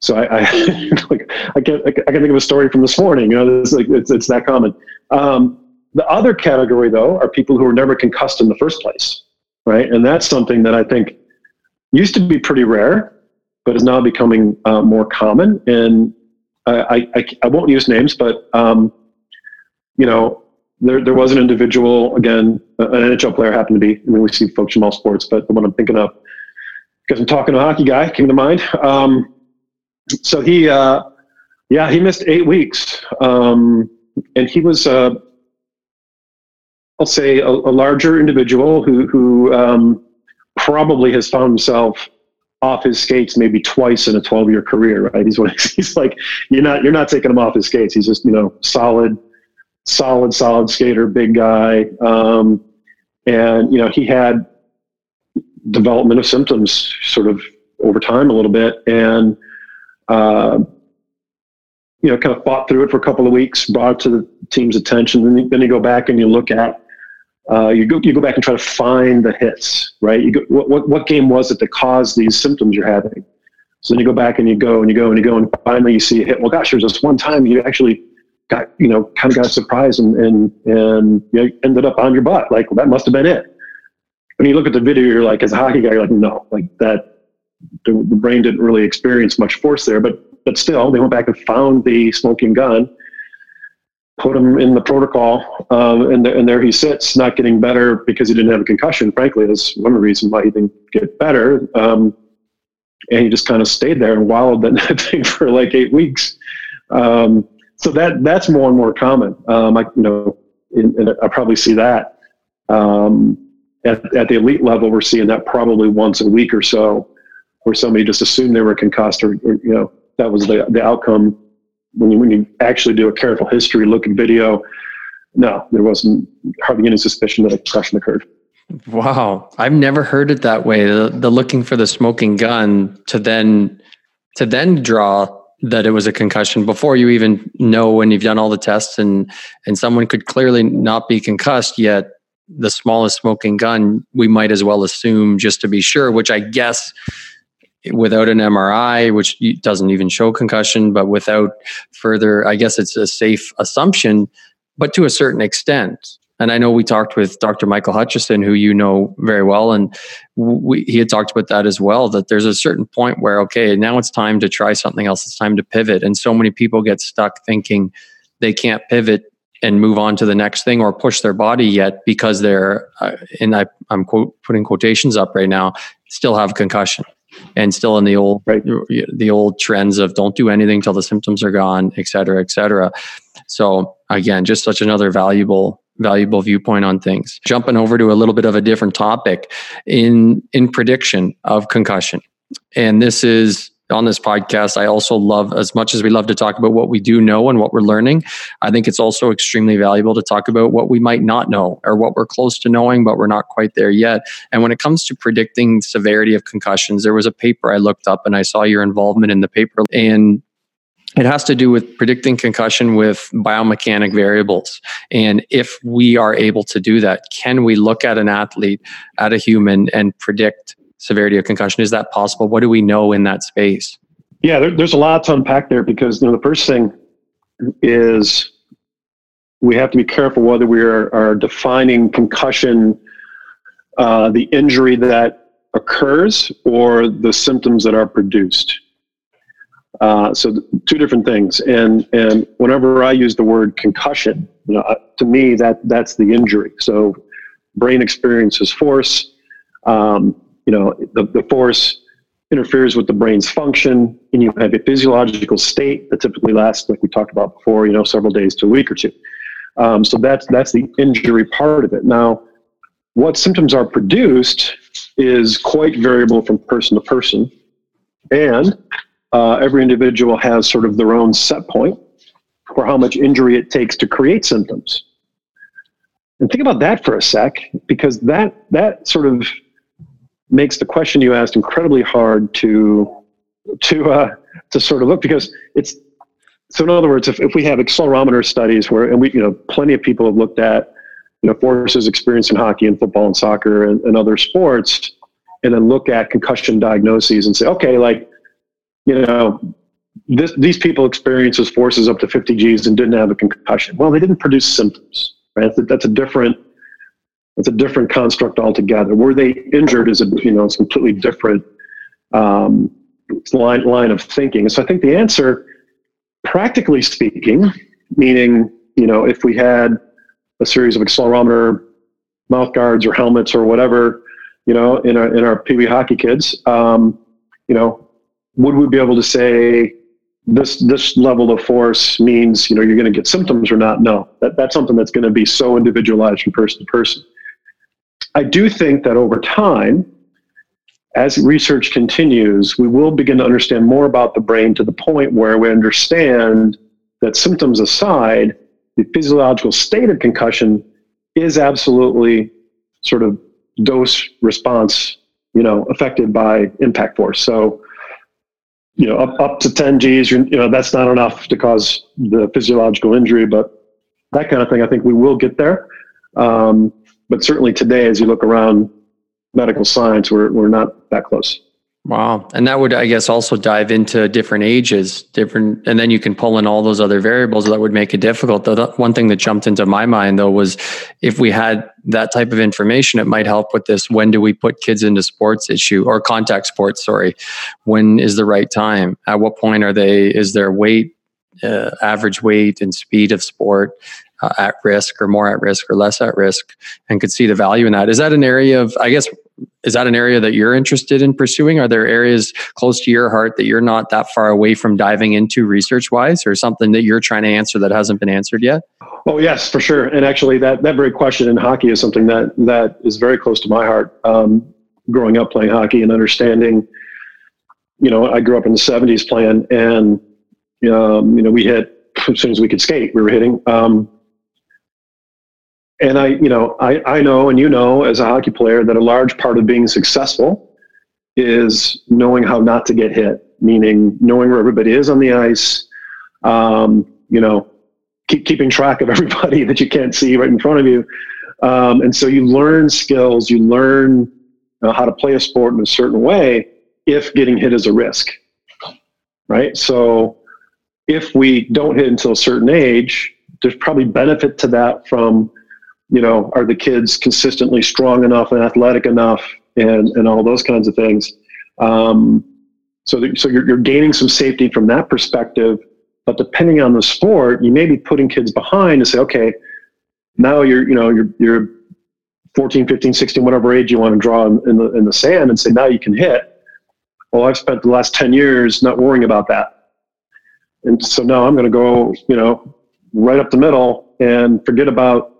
so I, I like I can I can think of a story from this morning. You know, this is like, it's it's that common. Um, the other category, though, are people who were never concussed in the first place, right? And that's something that I think used to be pretty rare, but is now becoming uh, more common. And I, I I won't use names, but um, you know, there there was an individual, again, an N H L player happened to be. I mean, we see folks from all sports, but the one I'm thinking of, because I'm talking to a hockey guy, came to mind. Um, so he, uh, yeah, he missed eight weeks. Um, and he was, uh, I'll say, a, a larger individual who, who um, probably has found himself off his skates maybe twice in a twelve-year career, right? He's, he's like, you're not you're not taking him off his skates. He's just, you know, solid, solid, solid skater, big guy. Um, and, you know, he had development of symptoms sort of over time a little bit, and uh, you know, kind of fought through it for a couple of weeks, brought it to the team's attention. Then you, then you go back and you look at uh, you go you go back and try to find the hits, right? You go, what, what what game was it that caused these symptoms you're having? So then you go back and you go and you go and you go and finally you see a hit. Well, gosh, there's this one time you actually got, you know, kind of got surprised and and and you ended up on your butt. Like, well, that must have been it. When you look at the video, you're like, as a hockey guy, you're like, no, like that, the, the brain didn't really experience much force there, but, but still, they went back and found the smoking gun put him in the protocol, um, and, th- and there he sits, not getting better because he didn't have a concussion. Frankly, that's one reason why he didn't get better. Um, and he just kind of stayed there and wallowed in that thing for like eight weeks. Um, so that that's more and more common. Um, I you know, in, in, I probably see that um, at at the elite level. We're seeing that probably once a week or so, where somebody just assumed they were concussed, or, or you know, that was the the outcome. When you, when you actually do a careful history, look at video, no, there wasn't hardly any suspicion that a concussion occurred. Wow. I've never heard it that way. The, the looking for the smoking gun to then, to then draw that it was a concussion before you even know, when you've done all the tests and, and someone could clearly not be concussed, yet the smallest smoking gun, we might as well assume just to be sure, which I guess without an M R I, which doesn't even show concussion, but without further, I guess it's a safe assumption, but to a certain extent. And I know we talked with Doctor Michael Hutchison, who you know very well, and we, he had talked about that as well, that there's a certain point where, okay, now it's time to try something else. It's time to pivot. And so many people get stuck thinking they can't pivot and move on to the next thing or push their body yet because they're, uh, and I, I'm quote, putting quotations up right now, still have concussion. And still in the old right. the old trends of don't do anything till the symptoms are gone, et cetera, et cetera. So again, just such another valuable valuable viewpoint on things. Jumping over to a little bit of a different topic in in prediction of concussion. And this is on this podcast, I also love, as much as we love to talk about what we do know and what we're learning, I think it's also extremely valuable to talk about what we might not know or what we're close to knowing, but we're not quite there yet. And when it comes to predicting severity of concussions, there was a paper I looked up and I saw your involvement in the paper. And it has to do with predicting concussion with biomechanic variables. And if we are able to do that, can we look at an athlete, at a human, and predict severity of concussion? Is that possible? What do we know in that space? Yeah, there, there's a lot to unpack there because, you know, the first thing is we have to be careful whether we are, are defining concussion, uh, the injury that occurs or the symptoms that are produced. Uh, so th- two different things. And and whenever I use the word concussion, you know, uh, to me that that's the injury. So brain experiences force. Um, You know, the, the force interferes with the brain's function, and you have a physiological state that typically lasts, like we talked about before, you know, several days to a week or two. Um, so that's that's the injury part of it. Now, what symptoms are produced is quite variable from person to person, and uh, every individual has sort of their own set point for how much injury it takes to create symptoms. And think about that for a sec, because that that sort of makes the question you asked incredibly hard to to uh, to sort of look, because it's so. In other words, if, if we have accelerometer studies where, and we, you know, plenty of people have looked at, you know, forces experienced in hockey and football and soccer and, and other sports, and then look at concussion diagnoses and say, okay, like, you know, this, these people experiences forces up to fifty G's and didn't have a concussion. Well, they didn't produce symptoms, right? That's a different. It's a different construct altogether. Were they injured is a, you know, it's a completely different um, line line of thinking. So I think the answer, practically speaking, meaning, you know, if we had a series of accelerometer mouth guards or helmets or whatever, you know, in our in our Pee Wee hockey kids, um, you know, would we be able to say this this level of force means, you know, you're going to get symptoms or not? No, that that's something that's going to be so individualized from person to person. I do think that over time, as research continues, we will begin to understand more about the brain to the point where we understand that symptoms aside, the physiological state of concussion is absolutely sort of dose response, you know, affected by impact force. So, you know, up, up to ten G's, you know, that's not enough to cause the physiological injury, but that kind of thing, I think we will get there. Um, But certainly today, as you look around medical science, we're we're not that close. Wow. And that would, I guess, also dive into different ages, different, and then you can pull in all those other variables that would make it difficult. The, the one thing that jumped into my mind, though, was if we had that type of information, it might help with this. When do we put kids into sports issue or contact sports? Sorry. When is the right time? At what point are they, is their weight uh, average weight and speed of sport uh, at risk, or more at risk or less at risk, and could see the value in that. Is that an area of, I guess, is that an area that you're interested in pursuing? Are there areas close to your heart that you're not that far away from diving into research-wise, or something that you're trying to answer that hasn't been answered yet? Oh, yes, for sure. And actually, that, that very question in hockey is something that that is very close to my heart. Um, growing up playing hockey and understanding, you know, I grew up in the seventies playing, and, um, you know, we hit, as soon as we could skate, we were hitting. Um, and I, you know, I, I know, and you know, as a hockey player, that a large part of being successful is knowing how not to get hit, meaning knowing where everybody is on the ice, um, you know, keep, keeping track of everybody that you can't see right in front of you. Um, and so you learn skills, you learn uh, how to play a sport in a certain way if getting hit is a risk, right? So if we don't hit until a certain age, there's probably benefit to that from, you know, are the kids consistently strong enough and athletic enough, and, and all those kinds of things. Um, so th- so you're, you're gaining some safety from that perspective, but depending on the sport, you may be putting kids behind and say, okay, now you're, you know, you're, you're fourteen, fifteen, sixteen, whatever age you want to draw in, in the, in the sand, and say, now you can hit. Well, I've spent the last ten years not worrying about that. And so now I'm going to go, you know, right up the middle and forget about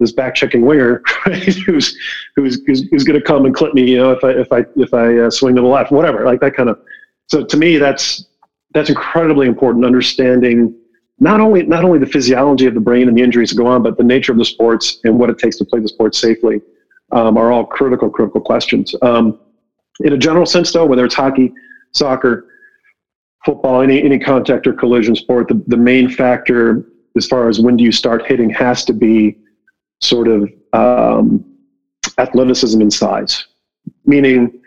this back-checking winger, right, who's who's who's going to come and clip me, you know, if I if I if I uh, swing to the left, whatever, like that kind of. So to me, that's that's incredibly important. Understanding not only not only the physiology of the brain and the injuries that go on, but the nature of the sports and what it takes to play the sport safely um, are all critical critical questions. Um, In a general sense, though, whether it's hockey, soccer, football, any any contact or collision sport, the, the main factor as far as when do you start hitting has to be sort of um, athleticism and size. Meaning,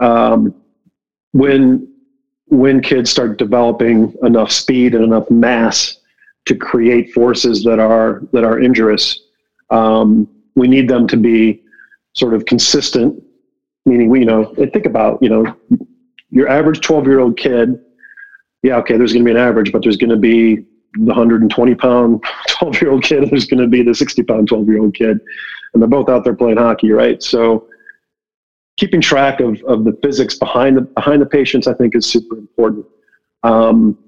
um, when when kids start developing enough speed and enough mass to create forces that are that are injurious, um, we need them to be sort of consistent. Meaning, we, you know, think about, you know, your average twelve-year-old kid. Yeah, okay, there's going to be an average, but there's going to be the one hundred twenty-pound twelve-year-old kid, and there's going to be the sixty-pound twelve-year-old kid, and they're both out there playing hockey, right? So keeping track of, of the physics behind the behind the patients, I think, is super important. Um,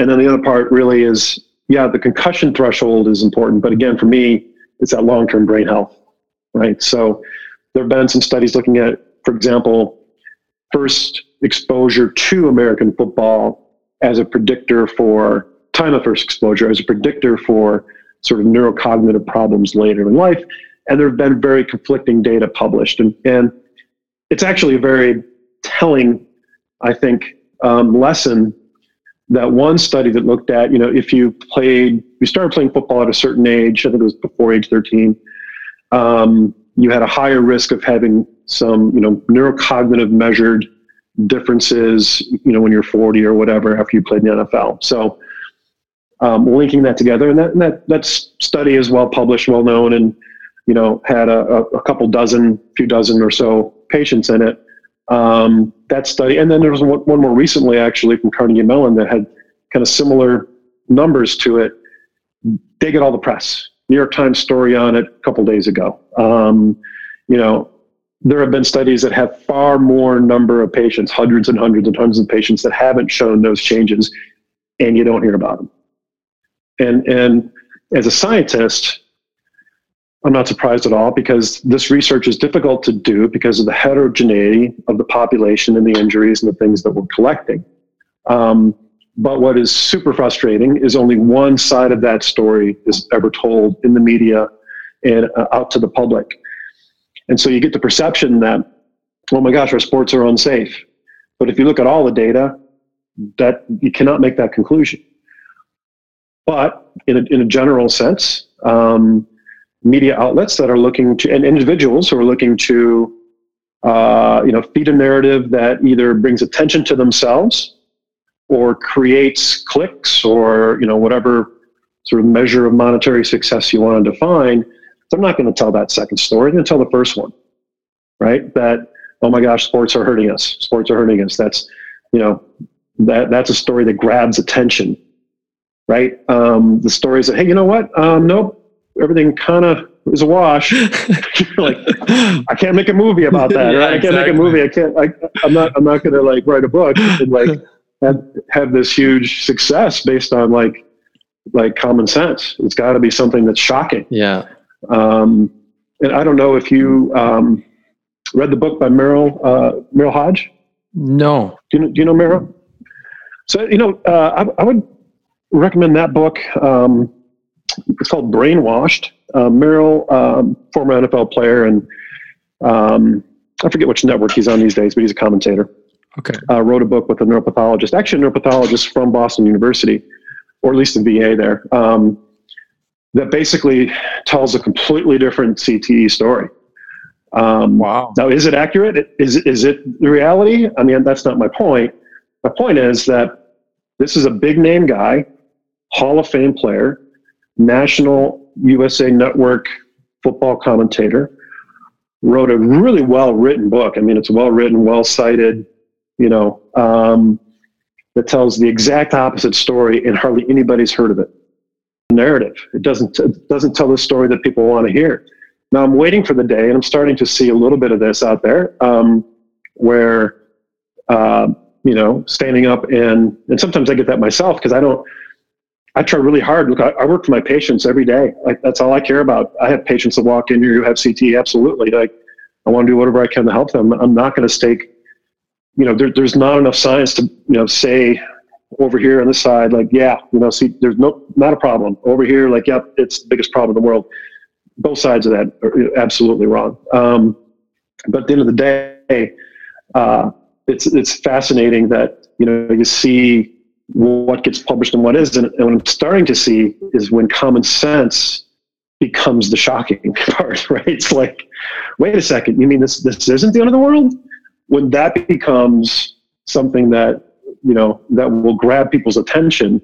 and then the other part really is, yeah, the concussion threshold is important, but again, for me, it's that long-term brain health, right? So there have been some studies looking at, for example, first exposure to American football as a predictor for time of first exposure, as a predictor for sort of neurocognitive problems later in life. And there have been very conflicting data published. And, and it's actually a very telling, I think, um, lesson that one study that looked at, you know, if you played, you started playing football at a certain age, I think it was before age thirteen, um, you had a higher risk of having some, you know, neurocognitive measured differences, you know, when you're forty or whatever, after you played in the N F L. So um, linking that together, and that, and that that study is well published, well known, and, you know, had a, a couple dozen, few dozen or so patients in it. Um, that study, and then there was one, one more recently, actually, from Carnegie Mellon that had kind of similar numbers to it. They get all the press. New York Times story on it a couple days ago. Um, you know, there have been studies that have far more number of patients, hundreds and hundreds and hundreds of patients that haven't shown those changes, and you don't hear about them. And and as a scientist, I'm not surprised at all, because this research is difficult to do because of the heterogeneity of the population and the injuries and the things that we're collecting. Um, But what is super frustrating is only one side of that story is ever told in the media and uh, out to the public. And so you get the perception that, oh my gosh, our sports are unsafe. But if you look at all the data, that you cannot make that conclusion. But in a, in a general sense, um, media outlets that are looking to, and individuals who are looking to, uh, you know, feed a narrative that either brings attention to themselves or creates clicks, or, you know, whatever sort of measure of monetary success you want to define, they're not going to tell that second story. They're going to tell the first one, right? That, oh my gosh, sports are hurting us. Sports are hurting us. That's, you know, that that's a story that grabs attention. right? Um, the stories that, hey, you know what? Um, nope. Everything kind of is a wash. Like, I can't make a movie about that. Yeah, right? I can't exactly. make a movie. I can't, I, I'm not, I'm not going to like write a book and like have, have this huge success based on like, like common sense. It's gotta be something that's shocking. Yeah. Um, and I don't know if you, um, read the book by Meryl, uh, Meryl Hodge. No. Do you know, do you know Meryl? So, you know, uh, I, I would recommend that book. Um, It's called Brainwashed. Uh, Meryl, um, former N F L player, and um, I forget which network he's on these days, but he's a commentator. Okay. Uh, wrote a book with a neuropathologist, actually a neuropathologist from Boston University, or at least in V A there, um, that basically tells a completely different C T E story. Um, wow. Now, is it accurate? Is, is it the reality? I mean, that's not my point. My point is that this is a big name guy, Hall of Fame player, National U S A Network football commentator, wrote a really well-written book. I mean, it's well-written, well-cited, you know, um, that tells the exact opposite story, and hardly anybody's heard of it. Narrative. It doesn't, it doesn't tell the story that people want to hear. Now, I'm waiting for the day, and I'm starting to see a little bit of this out there, um, where, uh, you know, standing up and, and sometimes I get that myself because I don't, I try really hard. Look, I, I work for my patients every day. Like, that's all I care about. I have patients that walk in here who have C T E. Absolutely. Like, I want to do whatever I can to help them. I'm not going to stake, you know, there, there's not enough science to, you know, say over here on this side, like, yeah, you know, see, there's no, not a problem over here. Like, yep, it's the biggest problem in the world. Both sides of that are absolutely wrong. Um, but at the end of the day, uh, it's, it's fascinating that, you know, you see what gets published and what isn't. And what I'm starting to see is when common sense becomes the shocking part, right? It's like, wait a second, you mean this, this isn't the end of the world? When that becomes something that, you know, that will grab people's attention,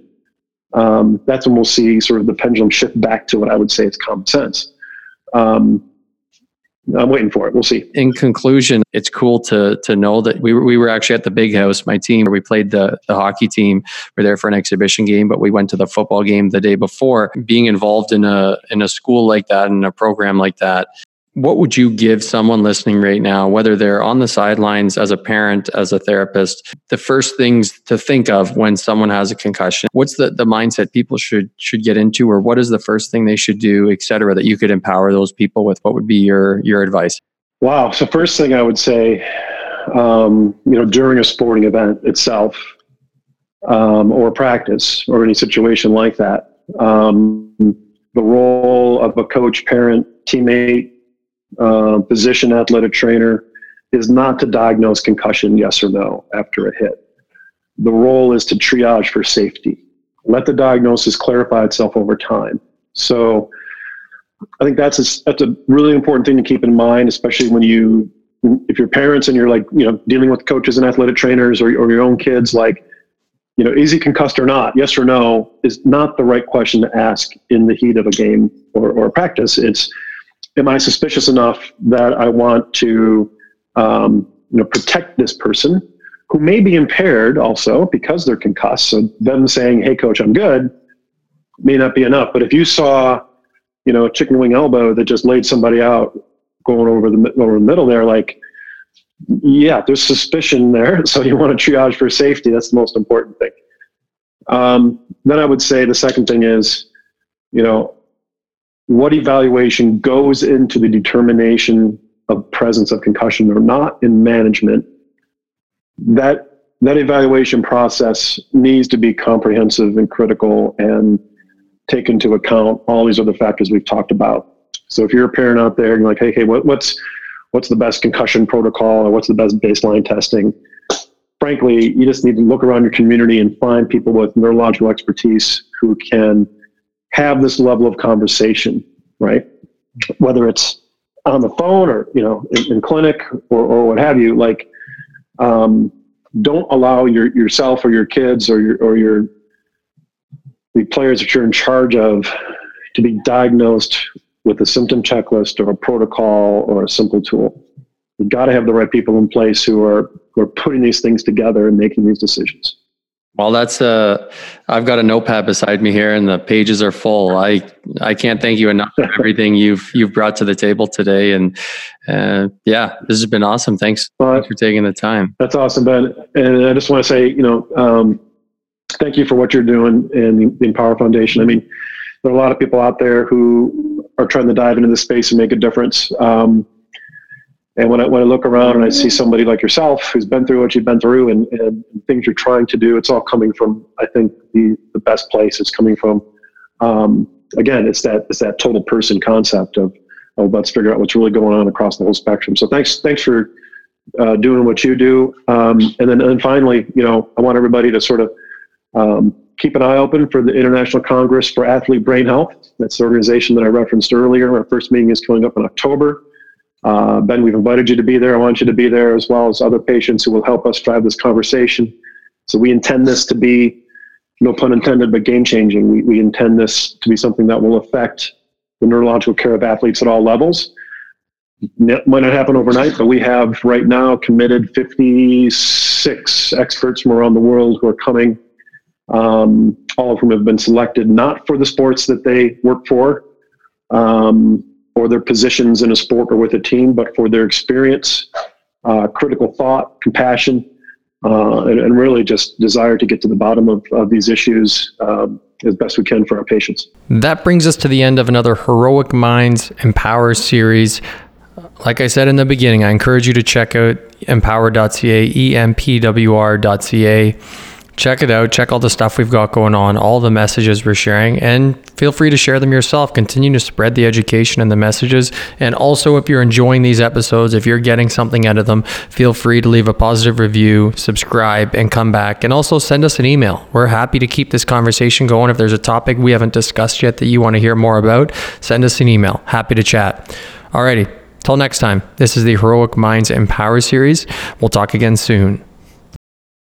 um, that's when we'll see sort of the pendulum shift back to what I would say is common sense. Um, I'm waiting for it. We'll see. In conclusion, it's cool to to know that we were, we were actually at the Big House, my team, where we played the, the hockey team. We're there for an exhibition game, but we went to the football game the day before. Being involved in a in a school like that, in a program like that, what would you give someone listening right now, whether they're on the sidelines as a parent, as a therapist, the first things to think of when someone has a concussion? What's the, the mindset people should should get into, or what is the first thing they should do, et cetera, that you could empower those people with? What would be your, your advice? Wow. So first thing I would say, um, you know, during a sporting event itself, um, or practice or any situation like that, um, the role of a coach, parent, teammate, Uh, physician, athletic trainer is not to diagnose concussion, yes or no, after a hit. The role is to triage for safety. Let the diagnosis clarify itself over time. So I think that's a, that's a really important thing to keep in mind, especially when you, if you're parents and you're like, you know, dealing with coaches and athletic trainers or, or your own kids, like, you know, is he concussed or not? Yes or no is not the right question to ask in the heat of a game or, or practice. It's, am I suspicious enough that I want to, um, you know, protect this person who may be impaired also because they're concussed? So them saying, "Hey, coach, I'm good," may not be enough. But if you saw, you know, a chicken wing elbow that just laid somebody out going over the over the middle there, like, yeah, there's suspicion there. So you want to triage for safety. That's the most important thing. Um, then I would say the second thing is, you know, what evaluation goes into the determination of presence of concussion or not in management, that that evaluation process needs to be comprehensive and critical and take into account all these other factors we've talked about. So if you're a parent out there and you're like, hey, hey, what, what's what's the best concussion protocol or what's the best baseline testing? Frankly, you just need to look around your community and find people with neurological expertise who can have this level of conversation, right? Whether it's on the phone or, you know, in, in clinic or, or what have you, like, um, don't allow your, yourself or your kids or your, or your, the players that you're in charge of to be diagnosed with a symptom checklist or a protocol or a simple tool. You've got to have the right people in place who are, who are putting these things together and making these decisions. Well, that's uh, I've got a notepad beside me here, and the pages are full. I I can't thank you enough for everything you've you've brought to the table today, and uh, yeah, this has been awesome. Thanks, well, thanks for taking the time. That's awesome, Ben. And I just want to say, you know, um, thank you for what you're doing and the Empower Foundation. I mean, there are a lot of people out there who are trying to dive into this space and make a difference. Um, And when I when I look around and I see somebody like yourself who's been through what you've been through and, and things you're trying to do, it's all coming from, I think, the, the best place it's coming from. Um, again, it's that it's that total person concept of, of let's figure out what's really going on across the whole spectrum. So thanks thanks for uh, doing what you do. Um, and then and finally, you know, I want everybody to sort of um, keep an eye open for the International Congress for Athlete Brain Health. That's the organization that I referenced earlier. Our first meeting is coming up in October. Uh, Ben, we've invited you to be there. I want you to be there, as well as other patients who will help us drive this conversation. So we intend this to be, no pun intended, but game-changing. We, we intend this to be something that will affect the neurological care of athletes at all levels. It might not happen overnight, but we have right now committed fifty-six experts from around the world who are coming, um, all of whom have been selected not for the sports that they work for, um, or their positions in a sport or with a team, but for their experience, uh, critical thought, compassion, uh, and, and really just desire to get to the bottom of, of these issues um, as best we can for our patients. That brings us to the end of another Heroic Minds Empower series. Like I said in the beginning, I encourage you to check out empower dot c a, E M P W R dot c a. Check it out. Check all the stuff we've got going on, all the messages we're sharing, and feel free to share them yourself. Continue to spread the education and the messages. And also, if you're enjoying these episodes, if you're getting something out of them, feel free to leave a positive review, subscribe, and come back. And also send us an email. We're happy to keep this conversation going. If there's a topic we haven't discussed yet that you want to hear more about, send us an email. Happy to chat. Alrighty, till next time. This is the Heroic Minds Empower series. We'll talk again soon.